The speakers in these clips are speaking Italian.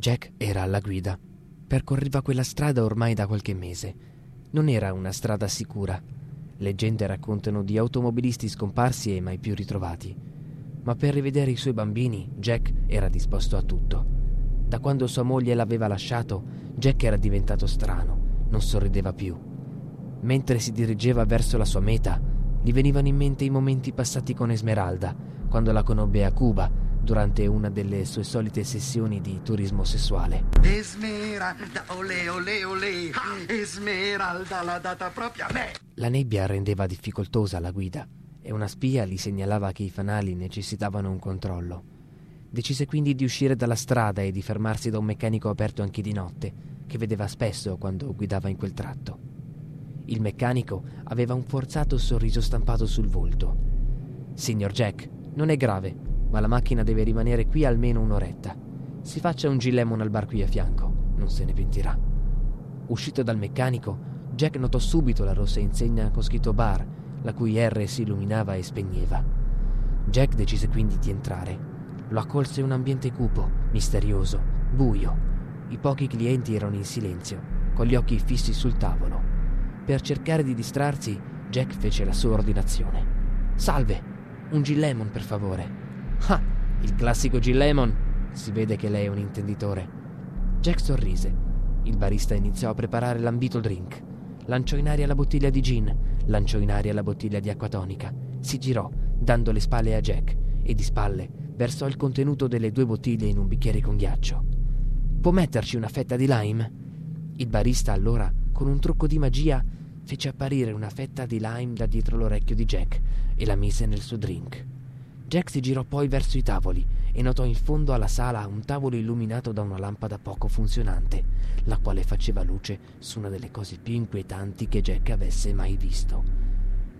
Jack era alla guida. Percorreva quella strada ormai da qualche mese. Non era una strada sicura. Leggende raccontano di automobilisti scomparsi e mai più ritrovati. Ma per rivedere i suoi bambini, Jack era disposto a tutto. Da quando sua moglie l'aveva lasciato, Jack era diventato strano, non sorrideva più. Mentre si dirigeva verso la sua meta, gli venivano in mente i momenti passati con Esmeralda, quando la conobbe a Cuba, durante una delle sue solite sessioni di turismo sessuale. Esmeralda, olè, olè, olè, Esmeralda l'ha data proprio a me! La nebbia rendeva difficoltosa la guida e una spia gli segnalava che i fanali necessitavano un controllo. Decise quindi di uscire dalla strada e di fermarsi da un meccanico aperto anche di notte, che vedeva spesso quando guidava in quel tratto. Il meccanico aveva un forzato sorriso stampato sul volto. «Signor Jack, non è grave, ma la macchina deve rimanere qui almeno un'oretta. Si faccia un G-Lemon al bar qui a fianco, non se ne pentirà». Uscito dal meccanico, Jack notò subito la rossa insegna con scritto bar, la cui R si illuminava e spegneva. Jack decise quindi di entrare. Lo accolse un ambiente cupo, misterioso, buio. I pochi clienti erano in silenzio, con gli occhi fissi sul tavolo. Per cercare di distrarsi, Jack fece la sua ordinazione. «Salve! Un G-Lemon, per favore!» «Ah! Il classico G-Lemon! Si vede che lei è un intenditore!» Jack sorrise. Il barista iniziò a preparare l'ambito drink. Lanciò in aria la bottiglia di gin, lanciò in aria la bottiglia di acqua tonica. Si girò, dando le spalle a Jack, e di spalle versò il contenuto delle due bottiglie in un bicchiere con ghiaccio. «Può metterci una fetta di lime?» Il barista allora, con un trucco di magia, fece apparire una fetta di lime da dietro l'orecchio di Jack e la mise nel suo drink. Jack si girò poi verso i tavoli e notò in fondo alla sala un tavolo illuminato da una lampada poco funzionante, la quale faceva luce su una delle cose più inquietanti che Jack avesse mai visto.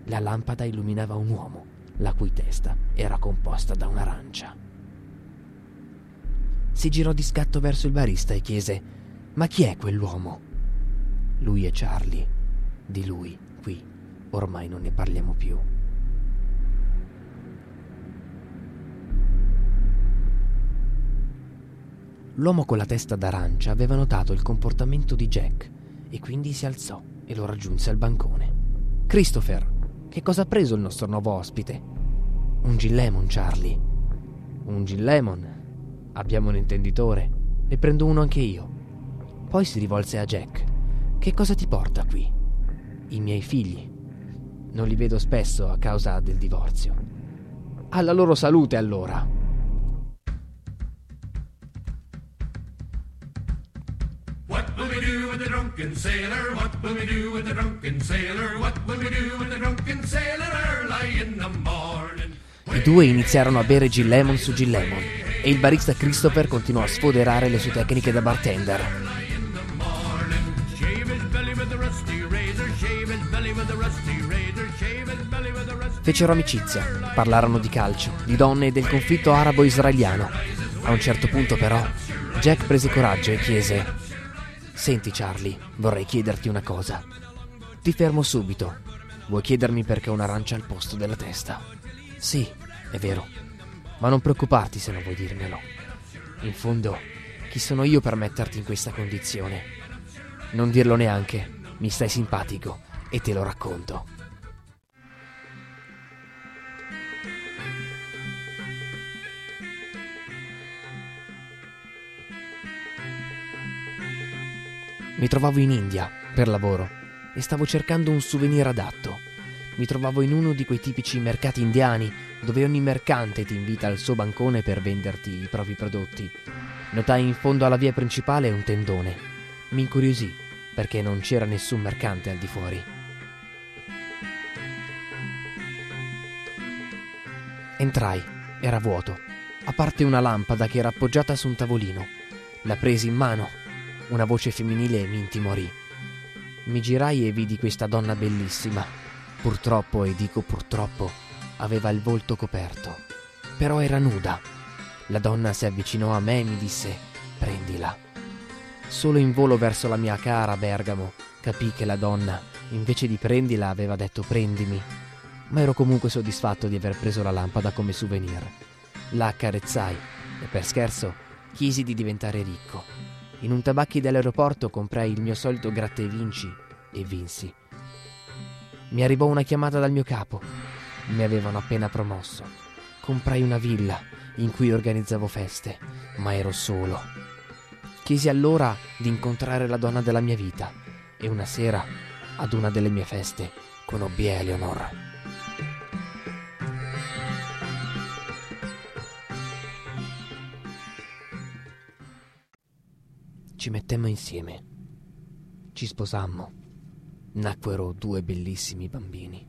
La lampada illuminava un uomo, la cui testa era composta da un'arancia. Si girò di scatto verso il barista e chiese: «Ma chi è quell'uomo?» «Lui è Charlie. Di lui, qui, ormai non ne parliamo più». L'uomo con la testa d'arancia aveva notato il comportamento di Jack e quindi si alzò e lo raggiunse al bancone. «Christopher, che cosa ha preso il nostro nuovo ospite?» «Un G-Lemon, Charlie». «Un G-Lemon? Abbiamo un intenditore. Ne prendo uno anche io». Poi si rivolse a Jack. «Che cosa ti porta qui?» «I miei figli. Non li vedo spesso a causa del divorzio». «Alla loro salute, allora!» What will we do with the drunken sailor? What will we do with the drunken sailor? What will we do with the drunken sailor early in the morning? I due iniziarono a bere G-Lemon su G-Lemon e il barista Christopher continuò a sfoderare le sue tecniche da bartender. Fecero amicizia, parlarono di calcio, di donne e del conflitto arabo-israeliano. A un certo punto però Jack prese coraggio e chiese: «Senti Charlie, vorrei chiederti una cosa». «Ti fermo subito. Vuoi chiedermi perché ho un'arancia al posto della testa?» «Sì, è vero, ma non preoccuparti se non vuoi dirmelo. In fondo, chi sono io per metterti in questa condizione? Non dirlo neanche, mi stai simpatico e te lo racconto». Mi trovavo in India, per lavoro, e stavo cercando un souvenir adatto. Mi trovavo in uno di quei tipici mercati indiani, dove ogni mercante ti invita al suo bancone per venderti i propri prodotti. Notai in fondo alla via principale un tendone. Mi incuriosì, perché non c'era nessun mercante al di fuori. Entrai, era vuoto, a parte una lampada che era appoggiata su un tavolino. La presi in mano. Una voce femminile mi intimorì. Mi girai e vidi questa donna bellissima. Purtroppo, e dico purtroppo, aveva il volto coperto. Però era nuda. La donna si avvicinò a me e mi disse: «Prendila». Solo in volo verso la mia cara Bergamo capii che la donna, invece di prendila, aveva detto «prendimi». Ma ero comunque soddisfatto di aver preso la lampada come souvenir. La accarezzai e per scherzo chiesi di diventare ricco. In un tabacchi dell'aeroporto comprai il mio solito gratta e vinci e vinsi. Mi arrivò una chiamata dal mio capo. Mi avevano appena promosso. Comprai una villa in cui organizzavo feste, ma ero solo. Chiesi allora di incontrare la donna della mia vita e una sera, ad una delle mie feste, conobbi Eleanor. Ci mettemmo insieme, ci sposammo, nacquero due bellissimi bambini.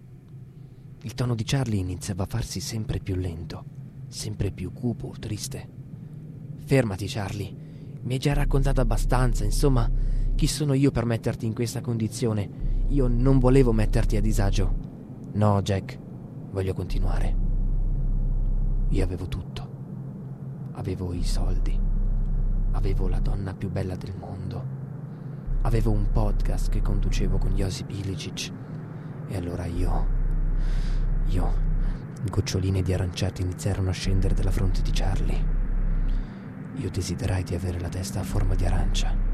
Il tono di Charlie iniziava a farsi sempre più lento, sempre più cupo, triste. Fermati, Charlie, mi hai già raccontato abbastanza, insomma, chi sono io per metterti in questa condizione? Io non volevo metterti a disagio. No, Jack, voglio continuare. Io avevo tutto, avevo i soldi. Avevo la donna più bella del mondo. Avevo un podcast che conducevo con Josip Ilicic. E allora io... Goccioline di aranciata iniziarono a scendere dalla fronte di Charlie. Io desiderai di avere la testa a forma di arancia.